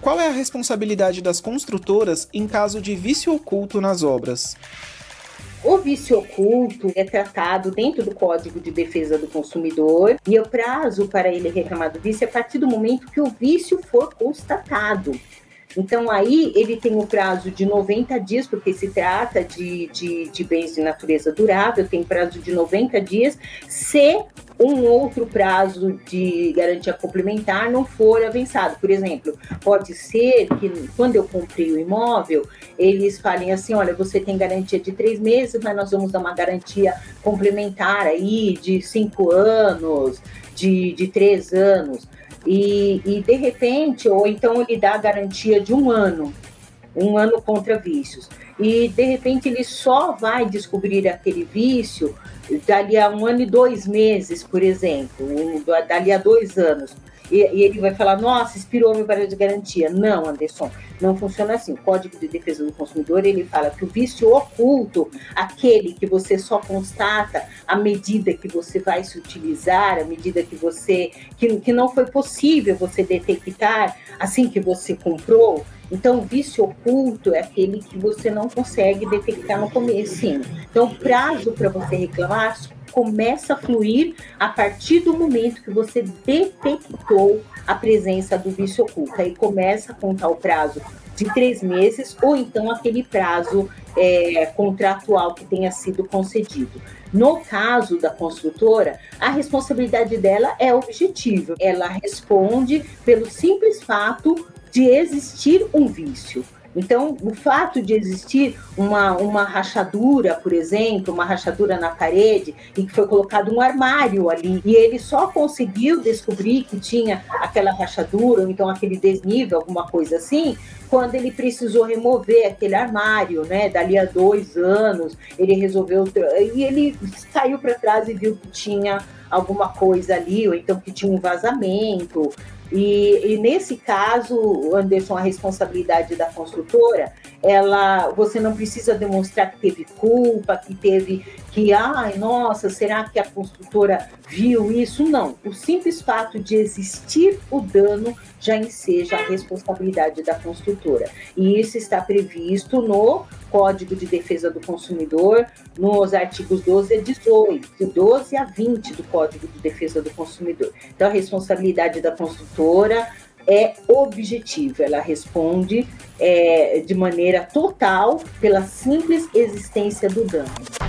Qual é a responsabilidade das construtoras em caso de vício oculto nas obras? O vício oculto é tratado dentro do Código de Defesa do Consumidor e o prazo para ele reclamar do vício é a partir do momento que o vício for constatado. Então, aí ele tem um prazo de 90 dias, porque se trata de bens de natureza durável, tem prazo de 90 dias, se um outro prazo de garantia complementar não for avançado. Por exemplo, pode ser que quando eu comprei o imóvel, eles falem assim, olha, você tem garantia de 3 meses, mas nós vamos dar uma garantia complementar aí de 5 anos, de 3 anos. E de repente, ou então ele dá a garantia de 1 ano contra vícios, e de repente ele só vai descobrir aquele vício dali a 1 ano e 2 meses, por exemplo, dali a 2 anos, e ele vai falar, nossa, expirou meu prazo de garantia. Não, Anderson, não funciona assim. O Código de Defesa do Consumidor, ele fala que o vício oculto, aquele que você só constata à medida que você vai se utilizar, à medida que você, que não foi possível você detectar assim que você comprou. Então, o vício oculto é aquele que você não consegue detectar no começo. Então, o prazo para você reclamar começa a fluir a partir do momento que você detectou a presença do vício oculto. Aí começa a contar o prazo de 3 meses ou então aquele prazo contratual que tenha sido concedido. No caso da construtora, a responsabilidade dela é objetiva. Ela responde pelo simples fato de existir um vício. Então, o fato de existir uma rachadura, por exemplo, uma rachadura na parede, e que foi colocado um armário ali, e ele só conseguiu descobrir que tinha aquela rachadura, ou então aquele desnível, alguma coisa assim, quando ele precisou remover aquele armário, né? Dali a 2 anos, ele resolveu... E ele saiu para trás e viu que tinha alguma coisa ali, ou então que tinha um vazamento... E nesse caso, Anderson, a responsabilidade da construtora, você não precisa demonstrar que teve culpa, será que a construtora viu isso? Não. O simples fato de existir o dano já enseja a responsabilidade da construtora. E isso está previsto no Código de Defesa do Consumidor, nos artigos 12 a 18, 12 a 20 do Código de Defesa do Consumidor. Então, a responsabilidade da construtora é objetiva, ela responde de maneira total pela simples existência do dano.